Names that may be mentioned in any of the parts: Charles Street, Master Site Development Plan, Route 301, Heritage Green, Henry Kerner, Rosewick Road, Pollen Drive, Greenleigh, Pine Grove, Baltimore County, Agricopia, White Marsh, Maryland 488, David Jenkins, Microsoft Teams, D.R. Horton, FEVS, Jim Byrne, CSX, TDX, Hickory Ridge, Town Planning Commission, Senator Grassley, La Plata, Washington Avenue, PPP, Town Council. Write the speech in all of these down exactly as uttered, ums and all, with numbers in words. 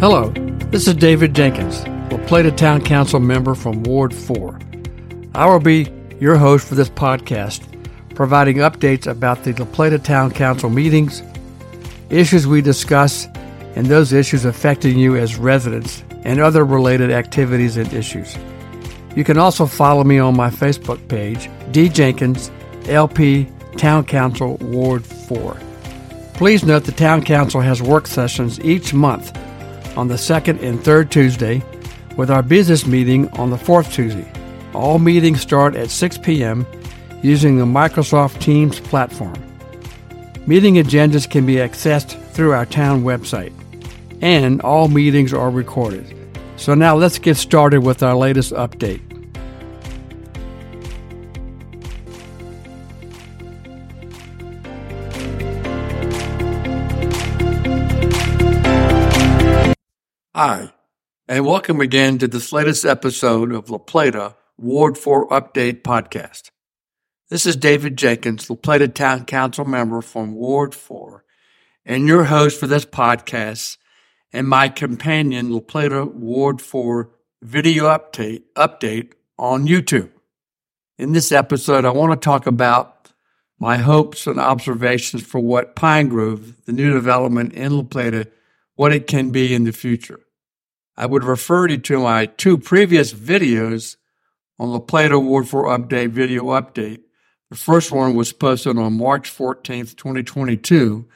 Hello, this is David Jenkins, La Plata Town Council member from Ward four. I will be your host for this podcast, providing updates about the La Plata Town Council meetings, issues we discuss, and those issues affecting you as residents, and other related activities and issues. You can also follow me on my Facebook page, D. Jenkins, L P, Town Council, Ward four. Please note the Town Council has work sessions each month on the second and third Tuesday, with our business meeting on the fourth Tuesday. All meetings start at six p.m. using the Microsoft Teams platform. Meeting agendas can be accessed through our town website, and all meetings are recorded. So now let's get started with our latest update. Hi, and welcome again to this latest episode of La Plata Ward four Update Podcast. This is David Jenkins, La Plata Town Council member from Ward four, and your host for this podcast and my companion La Plata Ward four video update, update on YouTube. In this episode, I want to talk about my hopes and observations for what Pine Grove, the new development in La Plata, what it can be in the future. I would refer you to my two previous videos on La Plata Ward four Update video update. The first one was posted on March fourteenth, twenty twenty-two,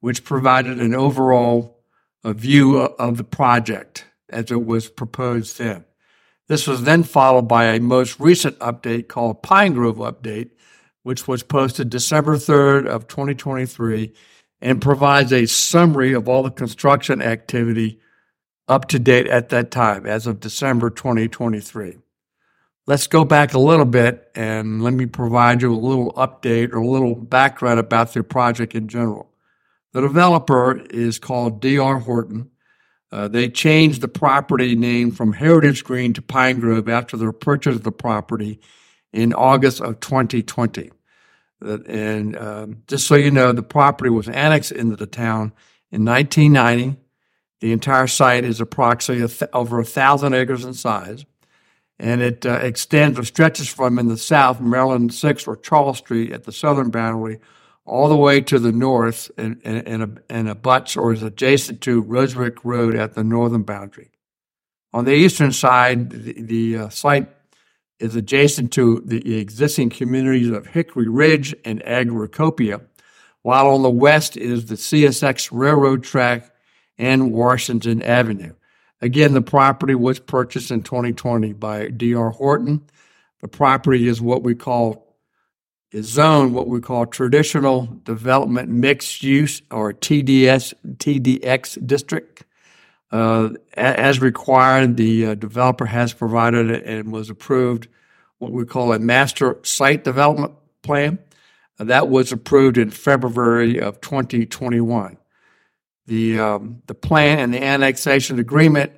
which provided an overall uh, view of the project as it was proposed then. This was then followed by a most recent update called Pine Grove Update, which was posted December third of twenty twenty-three and provides a summary of all the construction activity up to date at that time, as of December twenty twenty-three. Let's go back a little bit and let me provide you a little update or a little background about the project in general. The developer is called D R. Horton. Uh, they changed the property name from Heritage Green to Pine Grove after their purchase of the property in August of twenty twenty. Uh, and um, just so you know, the property was annexed into the town in nineteen ninety. The entire site is approximately a th- over one thousand acres in size. And it uh, extends or stretches from in the south, Maryland six or Charles Street at the southern boundary, all the way to the north and, and, and, and abuts or is adjacent to Rosewick Road at the northern boundary. On the eastern side, the, the uh, site is adjacent to the existing communities of Hickory Ridge and Agricopia, while on the west is the C S X railroad track and Washington Avenue. Again, the property was purchased in twenty twenty by D R. Horton. The property is what we call, is zoned what we call traditional development mixed use, or T D S, T D X district. Uh, as required, the uh, developer has provided and was approved what we call a master site development plan. Uh, that was approved in February of twenty twenty-one. The um, the plan and the annexation agreement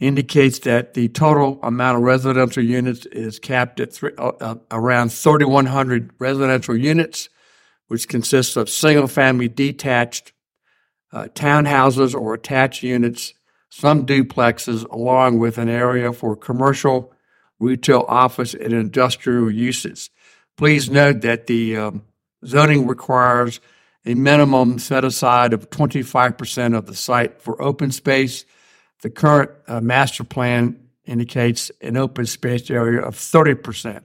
indicates that the total amount of residential units is capped at three, uh, around thirty-one hundred residential units, which consists of single-family detached uh, townhouses or attached units, some duplexes, along with an area for commercial, retail, office, and industrial uses. Please note that the um, zoning requires a minimum set aside of twenty-five percent of the site for open space. The current uh, master plan indicates an open space area of thirty percent.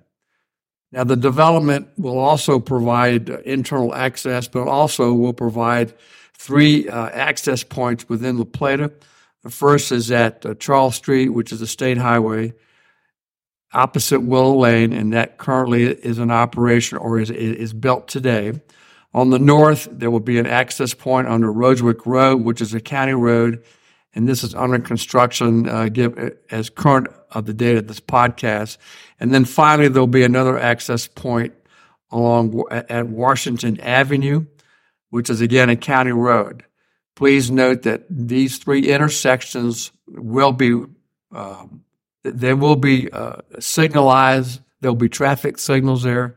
Now, the development will also provide uh, internal access, but also will provide three uh, access points within La Plata. The first is at uh, Charles Street, which is a state highway, opposite Willow Lane, and that currently is in operation or is, is built today. On the north, there will be an access point under Rosewick Road, which is a county road, and this is under construction uh, give, as current of the date of this podcast. And then finally, there will be another access point along at Washington Avenue, which is, again, a county road. Please note that these three intersections will be um, they will be uh, signalized. There will be traffic signals there.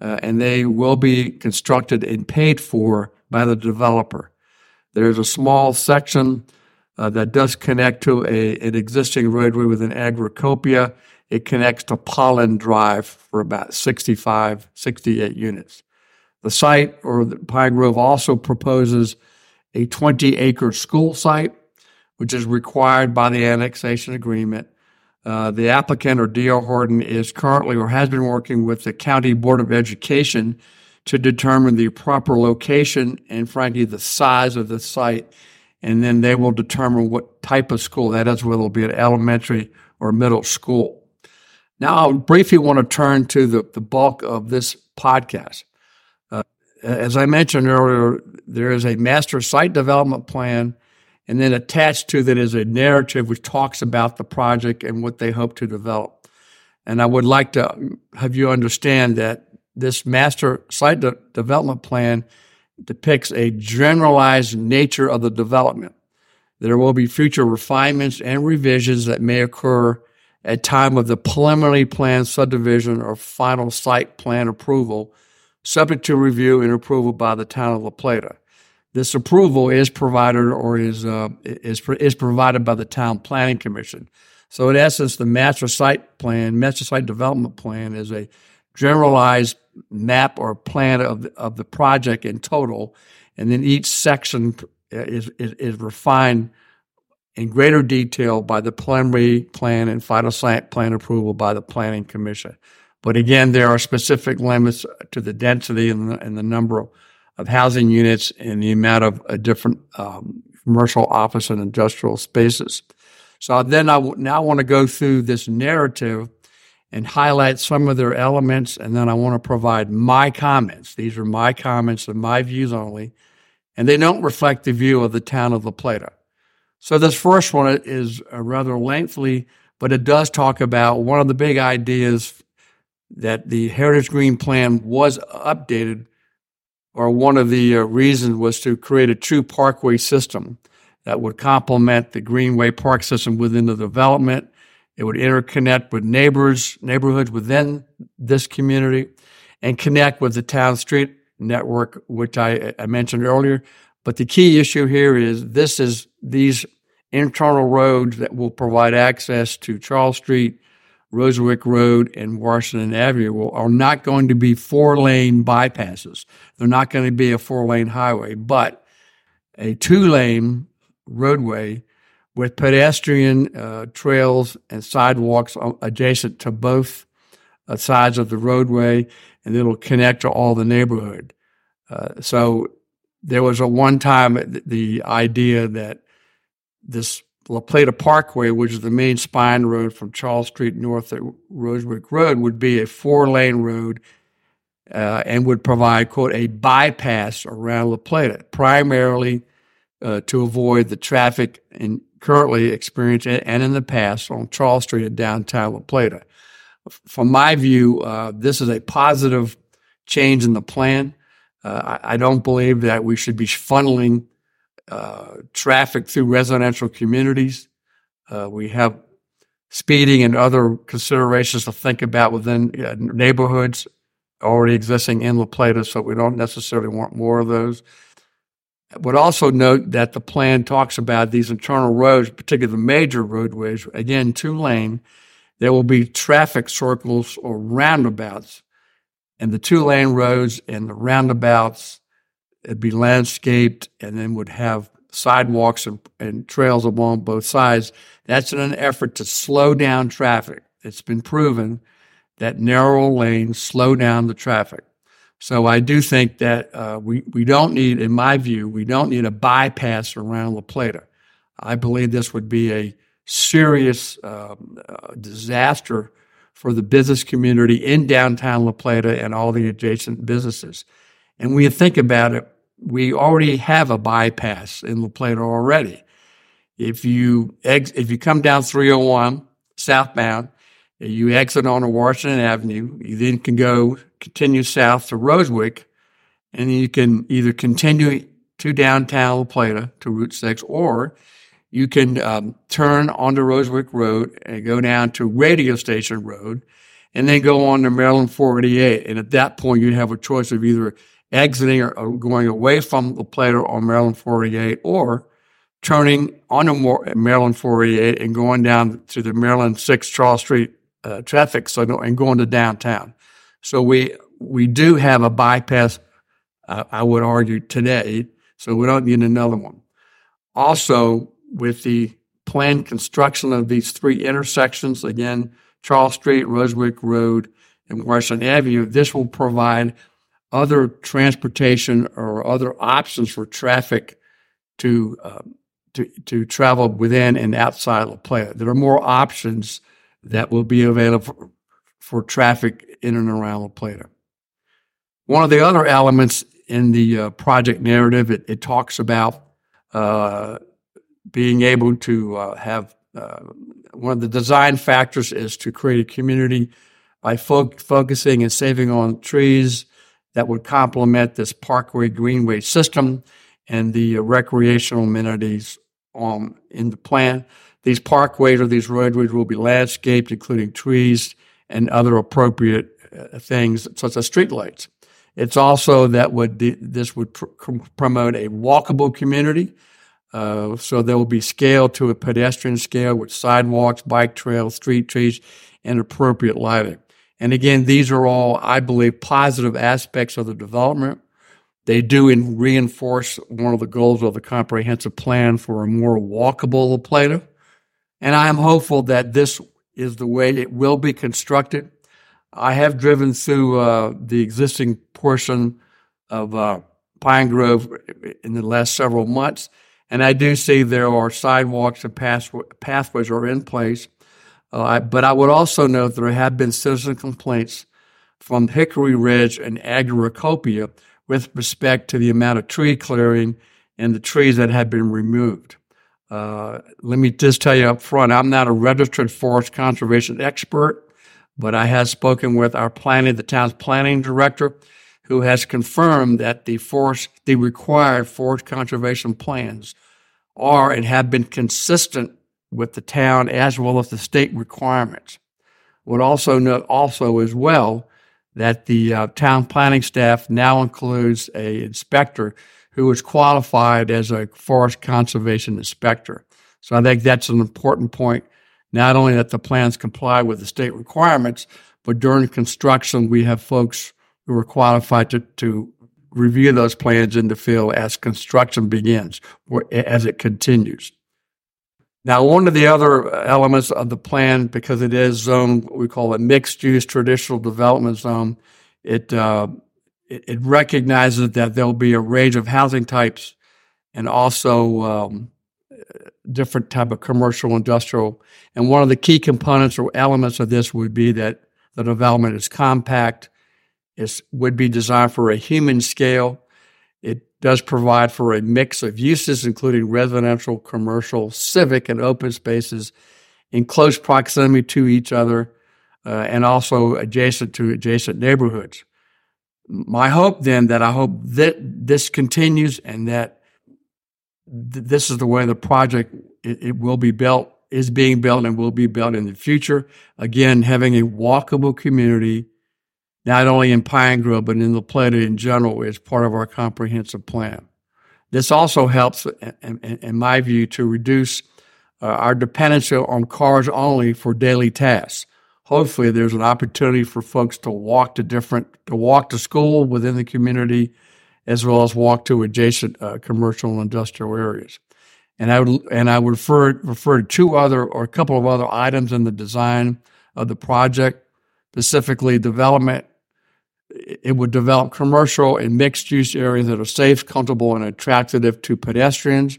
Uh, and they will be constructed and paid for by the developer. There's a small section uh, that does connect to a, an existing roadway within Agricopia. It connects to Pollen Drive for about sixty-five, sixty-eight units. The site, or the Pine Grove, also proposes a twenty-acre school site, which is required by the annexation agreement. Uh, the applicant, or D R. Horton, is currently or has been working with the County Board of Education to determine the proper location and, frankly, the size of the site, and then they will determine what type of school that is, whether it will be an elementary or middle school. Now, I briefly want to turn to the, the bulk of this podcast. Uh, as I mentioned earlier, there is a master site development plan, and then attached to that is a narrative which talks about the project and what they hope to develop. And I would like to have you understand that this master site de- development plan depicts a generalized nature of the development. There will be future refinements and revisions that may occur at time of the preliminary plan subdivision or final site plan approval, subject to review and approval by the town of La Plata. This approval is provided or is uh, is is provided by the Town Planning Commission. So in essence, the master site plan, master site development plan, is a generalized map or plan of the, of the project in total, and then each section is, is is refined in greater detail by the preliminary plan and final site plan approval by the Planning Commission. But again, there are specific limits to the density and the, and the number of, of housing units and the amount of uh, different um, commercial, office, and industrial spaces. So then I w- now want to go through this narrative and highlight some of their elements, and then I want to provide my comments. These are my comments and my views only, and they don't reflect the view of the town of La Plata. So this first one is rather lengthy, but it does talk about one of the big ideas that the Heritage Green Plan was updated, or one of the reasons was to create a true parkway system that would complement the Greenway Park system within the development. It would interconnect with neighbors, neighborhoods within this community, and connect with the town street network, which I, I mentioned earlier. But the key issue here is this is these internal roads that will provide access to Charles Street, Rosewick Road, and Washington Avenue are not going to be four-lane bypasses. They're not going to be a four-lane highway, but a two-lane roadway with pedestrian uh, trails and sidewalks adjacent to both uh, sides of the roadway, and it'll connect to all the neighborhood. Uh, so there was a one time th- the idea that this La Plata Parkway, which is the main spine road from Charles Street north at Rosewick Road, would be a four-lane road uh, and would provide, quote, a bypass around La Plata, primarily uh, to avoid the traffic in currently experienced and in the past on Charles Street at downtown La Plata. From my view, uh, this is a positive change in the plan. Uh, I, I don't believe that we should be funneling uh, traffic through residential communities. Uh, we have speeding and other considerations to think about within uh, neighborhoods already existing in La Plata, so we don't necessarily want more of those. I would also note that the plan talks about these internal roads, particularly the major roadways, again, two-lane. There will be traffic circles or roundabouts, and the two-lane roads and the roundabouts would be landscaped and then would have sidewalks and, and trails along both sides. That's in an effort to slow down traffic. It's been proven that narrow lanes slow down the traffic. So I do think that uh, we, we don't need, in my view, we don't need a bypass around La Plata. I believe this would be a serious um, uh, disaster for the business community in downtown La Plata and all the adjacent businesses. And when you think about it, we already have a bypass in La Plata already. If you ex- if you come down three oh one southbound, you exit onto Washington Avenue, you then can go continue south to Rosewick, and you can either continue to downtown La Plata to Route six, or you can um, turn onto Rosewick Road and go down to Radio Station Road, and then go on to Maryland four eighty-eight. And at that point, you have a choice of either exiting or, or going away from La Plata on Maryland four eighty-eight, or turning on a Maryland four eighty-eight and going down to the Maryland six Charles Street uh, traffic signal and going to downtown. So we we do have a bypass, uh, I would argue, today, so we don't need another one. Also, with the planned construction of these three intersections, again, Charles Street, Rosewick Road, and Washington Avenue, this will provide other transportation or other options for traffic to uh, to, to travel within and outside La Plata. There are more options that will be available for, for traffic in and around La Plata. One of the other elements in the uh, project narrative, it, it talks about uh, being able to uh, have uh, one of the design factors is to create a community by fo- focusing and saving on trees that would complement this parkway greenway system and the uh, recreational amenities um, in the plan. These parkways or these roadways will be landscaped, including trees and other appropriate uh, things, such as streetlights. It's also that would de- this would pr- promote a walkable community, uh, so there will be scale to a pedestrian scale with sidewalks, bike trails, street trees, and appropriate lighting. And again, these are all, I believe, positive aspects of the development. They do in reinforce one of the goals of the comprehensive plan for a more walkable La Plata. And I am hopeful that this is the way it will be constructed. I have driven through uh, the existing portion of uh, Pine Grove in the last several months, and I do see there are sidewalks and path- pathways are in place. Uh, I, but I would also note there have been citizen complaints from Hickory Ridge and Agricopia with respect to the amount of tree clearing and the trees that have been removed. Uh, let me just tell you up front, I'm not a registered forest conservation expert, but I have spoken with our planning, the town's planning director, who has confirmed that the forest, the required forest conservation plans are and have been consistent with the town as well as the state requirements. Would also note also as well that the uh, town planning staff now includes a inspector who is qualified as a forest conservation inspector. So I think that's an important point, not only that the plans comply with the state requirements, but during construction we have folks who are qualified to, to review those plans in the field as construction begins or as it continues. Now, one of the other elements of the plan, because it is zoned, we call it mixed-use traditional development zone, it, uh, it it recognizes that there'll be a range of housing types and also um, different type of commercial, industrial. And one of the key components or elements of this would be that the development is compact, it would be designed for a human scale. It does provide for a mix of uses, including residential, commercial, civic, and open spaces in close proximity to each other uh, and also adjacent to adjacent neighborhoods. My hope then that I hope that this continues and that th- this is the way the project it, it will be built, is being built, and will be built in the future. Again, having a walkable community not only in Pine Grove, but in La Plata in general, is part of our comprehensive plan. This also helps, in, in my view, to reduce uh, our dependency on cars only for daily tasks. Hopefully, there's an opportunity for folks to walk to different, to walk to school within the community, as well as walk to adjacent uh, commercial and industrial areas. And I would, and I would refer refer to two other or a couple of other items in the design of the project, specifically development. It would develop commercial and mixed-use areas that are safe, comfortable, and attractive to pedestrians.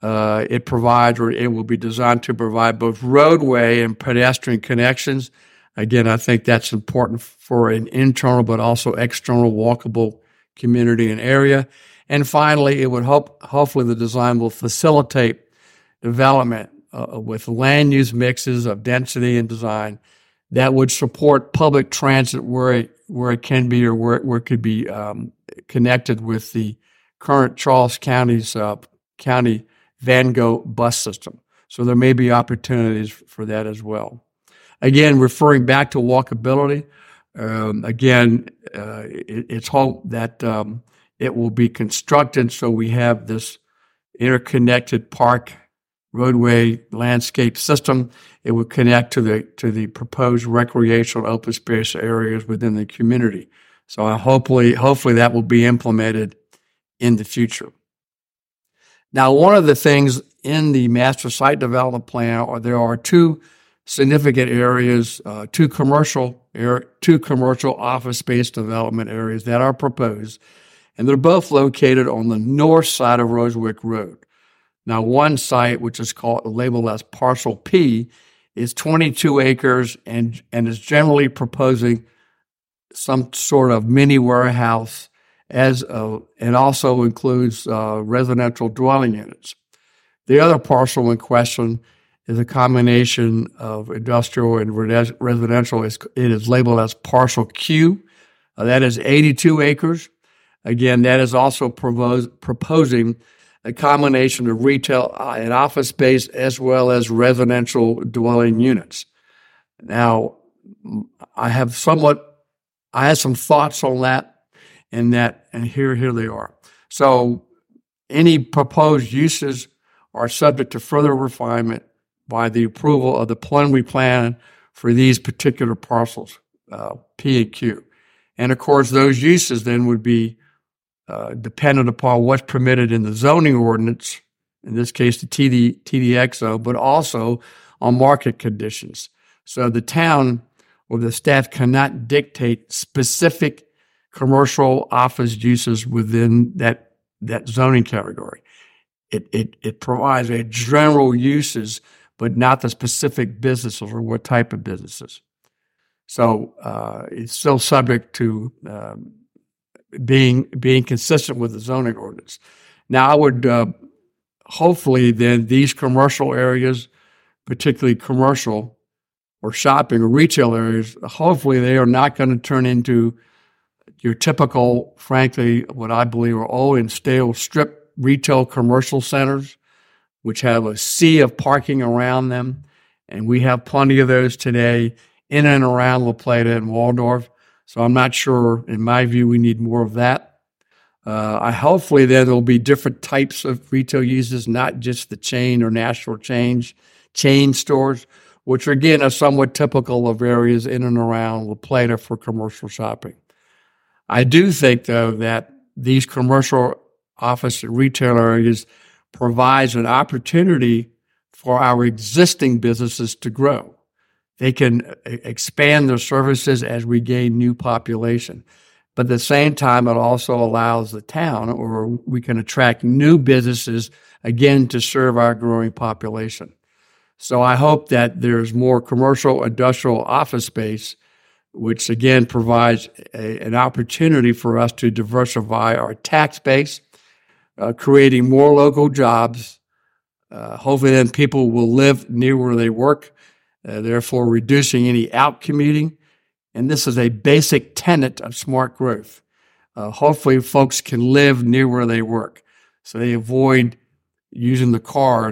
Uh, it provides, or it will be designed to provide both roadway and pedestrian connections. Again, I think that's important for an internal but also external walkable community and area. And finally, it would hope, hopefully the design will facilitate development uh, with land use mixes of density and design that would support public transit where it, where it can be or where it, where it could be um, connected with the current Charles County's uh, County VanGo bus system. So there may be opportunities for that as well. Again, referring back to walkability, um, again, uh, it, it's hoped that um, it will be constructed so we have this interconnected park roadway landscape system. It would connect to the to the proposed recreational open space areas within the community. So I hopefully hopefully that will be implemented in the future. Now, one of the things in the master site development plan, or there are two significant areas, uh, two commercial er, two commercial office space development areas that are proposed, and they're both located on the north side of Rosewick Road. Now, one site, which is called labeled as Parcel P, is twenty-two acres and and is generally proposing some sort of mini warehouse, as a, and also includes uh, residential dwelling units. The other parcel in question is a combination of industrial and res- residential. It is labeled as Parcel Q. Uh, that is eighty-two acres. Again, that is also propose- proposing a combination of retail and office space as well as residential dwelling units. Now, I have somewhat, I had some thoughts on that, and that, and here, here they are. So, any proposed uses are subject to further refinement by the approval of the preliminary plan for these particular parcels, uh, P and Q. And of course, those uses then would be Uh, dependent upon what's permitted in the zoning ordinance, in this case the T D, T D X zone, but also on market conditions. So the town or the staff cannot dictate specific commercial office uses within that that zoning category. It it, it provides a general uses, but not the specific businesses or what type of businesses. So uh, it's still subject to um, being being consistent with the zoning ordinance. Now, I would uh, hopefully then these commercial areas, particularly commercial or shopping or retail areas, hopefully they are not going to turn into your typical, frankly, what I believe are old and stale strip retail commercial centers, which have a sea of parking around them. And we have plenty of those today in and around La Plata and Waldorf. So I'm not sure, in my view, we need more of that. Uh, I hopefully there will be different types of retail uses, not just the chain or national chain, chain stores, which again are somewhat typical of areas in and around La Plata for commercial shopping. I do think, though, that these commercial office and retail areas provides an opportunity for our existing businesses to grow. They can expand their services as we gain new population. But at the same time, it also allows the town, or we can attract new businesses, again, to serve our growing population. So I hope that there's more commercial, industrial office space, which, again, provides a, an opportunity for us to diversify our tax base, uh, creating more local jobs. Uh, hopefully, then people will live near where they work, Uh, therefore reducing any out-commuting. And this is a basic tenet of smart growth. Uh, hopefully, folks can live near where they work, so they avoid using the car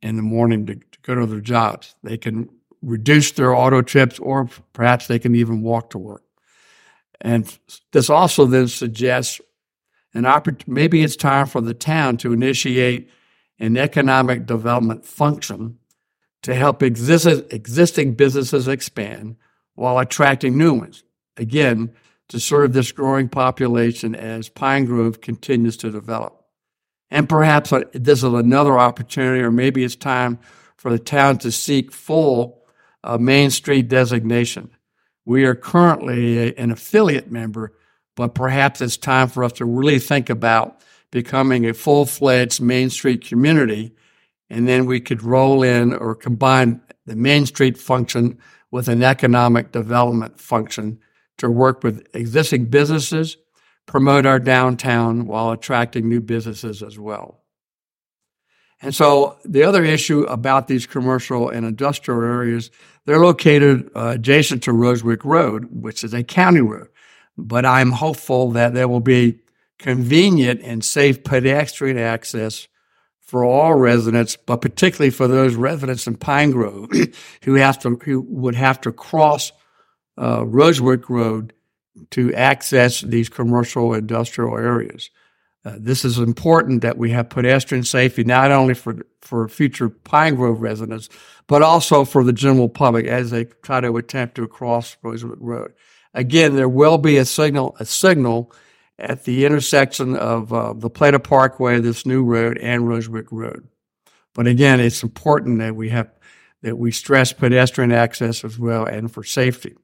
in the morning to, to go to their jobs. They can reduce their auto trips, or perhaps they can even walk to work. And this also then suggests an oppor- maybe it's time for the town to initiate an economic development function to help existing businesses expand while attracting new ones, again, to serve this growing population as Pine Grove continues to develop. And perhaps this is another opportunity, or maybe it's time for the town to seek full uh, Main Street designation. We are currently a, an affiliate member, but perhaps it's time for us to really think about becoming a full-fledged Main Street community. And then we could roll in or combine the Main Street function with an economic development function to work with existing businesses, promote our downtown while attracting new businesses as well. And so the other issue about these commercial and industrial areas, they're located uh, adjacent to Rosewick Road, which is a county road. But I'm hopeful that there will be convenient and safe pedestrian access for all residents, but particularly for those residents in Pine Grove who have to, who would have to cross uh, Rosewick Road to access these commercial industrial areas. Uh, this is important that we have pedestrian safety, not only for, for future Pine Grove residents, but also for the general public as they try to attempt to cross Rosewick Road. Again, there will be a signal, a signal at the intersection of uh, the Plata Parkway, this new road, and Rosewick Road. But again, it's important that we have, that we stress pedestrian access as well and for safety.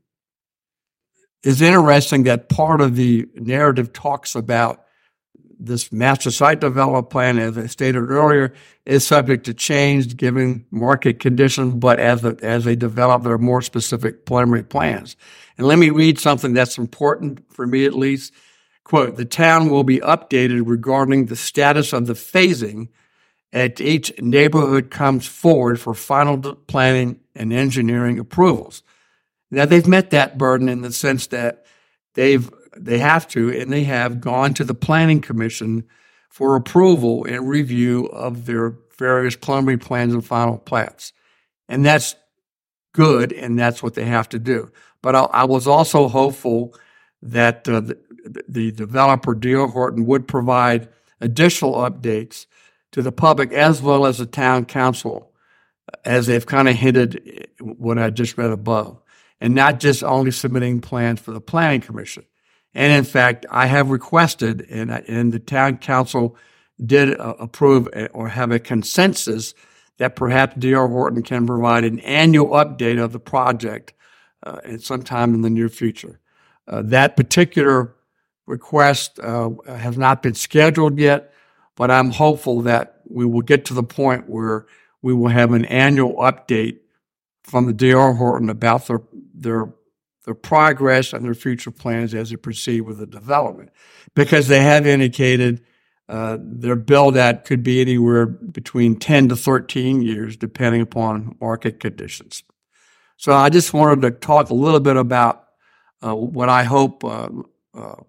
It's interesting that part of the narrative talks about this master site development plan, as I stated earlier, is subject to change given market conditions, but as a, as they develop their more specific preliminary plans. And let me read something that's important for me at least. Quote, the town will be updated regarding the status of the phasing as each neighborhood comes forward for final planning and engineering approvals. Now, they've met that burden in the sense that they've They have to, and they have gone to the Planning Commission for approval and review of their various preliminary plans and final plats. And that's good, and that's what they have to do. But I, I was also hopeful that uh, the, the developer, D R Horton, would provide additional updates to the public as well as the town council, as they've kind of hinted what I just read above, and not just only submitting plans for the Planning Commission. And in fact, I have requested, and, and the town council did uh, approve a, or have a consensus that perhaps D R Horton can provide an annual update of the project uh, at some time in the near future. Uh, that particular request uh, has not been scheduled yet, but I'm hopeful that we will get to the point where we will have an annual update from the D R Horton about their their. their progress and their future plans as they proceed with the development, because they have indicated uh, their build-out could be anywhere between ten to thirteen years, depending upon market conditions. So I just wanted to talk a little bit about uh, what I hope uh, uh,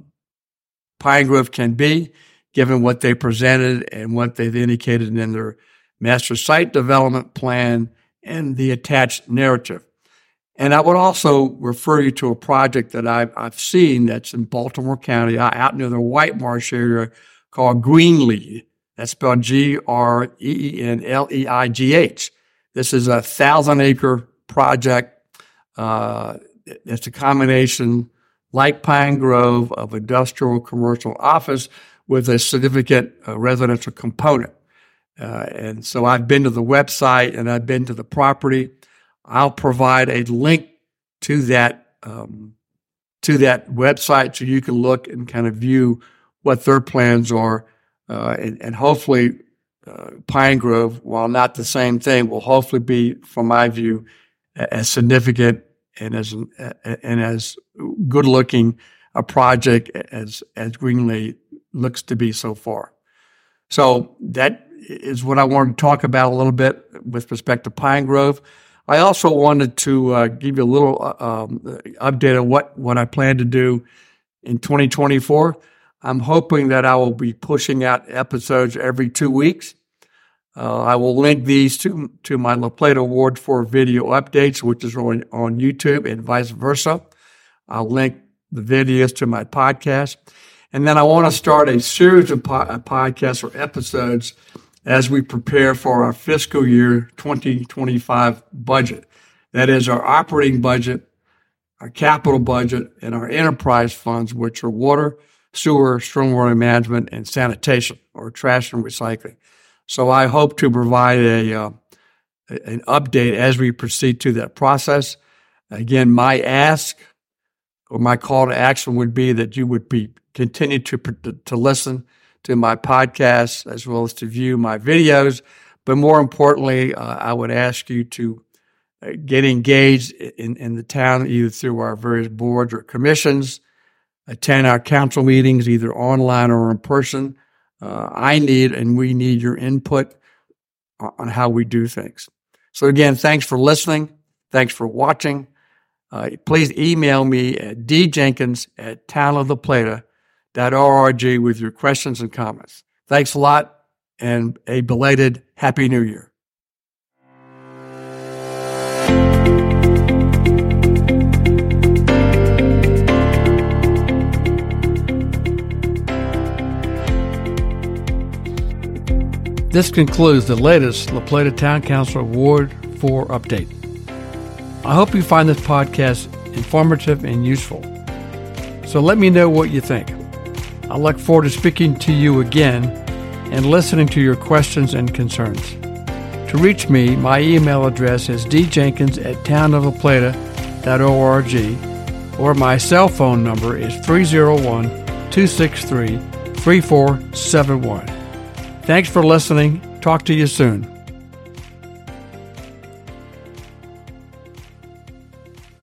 Pine Grove can be, given what they presented and what they've indicated in their master site development plan and the attached narrative. And I would also refer you to a project that I've, I've seen that's in Baltimore County, out near the White Marsh area, called Greenleigh. That's spelled G R E E N L E I G H. This is a thousand-acre project. Uh, it's a combination, like Pine Grove, of industrial, commercial, office with a significant uh, residential component. Uh, and so I've been to the website and I've been to the property. I'll provide a link to that um, to that website so you can look and kind of view what their plans are, uh, and, and hopefully uh, Pine Grove, while not the same thing, will hopefully be, from my view, as significant and as and as good looking a project as as Greenleigh looks to be so far. So that is what I wanted to talk about a little bit with respect to Pine Grove. I also wanted to uh, give you a little um, update on what, what I plan to do in twenty twenty-four. I'm hoping that I will be pushing out episodes every two weeks. Uh, I will link these to, to my La Plata Ward four video updates, which is on, on YouTube, and vice versa. I'll link the videos to my podcast. And then I want to start a series of po- podcasts or episodes as we prepare for our fiscal year twenty twenty-five budget. That is our operating budget, our capital budget, and our enterprise funds, which are water, sewer, stormwater management, and sanitation, or trash and recycling. So I hope to provide a uh, an update as we proceed to that process. Again, my ask or my call to action would be that you would be continue to to listen to my podcasts, as well as to view my videos. But more importantly, uh, I would ask you to uh, get engaged in, in the town, either through our various boards or commissions, attend our council meetings, either online or in person. Uh, I need and we need your input on how we do things. So again, thanks for listening. Thanks for watching. Uh, please email me at d jenkins at town of la plata dot org with your questions and comments. Thanks a lot, and a belated Happy New Year. This concludes the latest La Plata Town Council Ward four update. I hope you find this podcast informative and useful. So let me know what you think. I look forward to speaking to you again and listening to your questions and concerns. To reach me, my email address is d jenkins at town of la plata dot org, or my cell phone number is three oh one, two six three, three four seven one. Thanks for listening. Talk to you soon.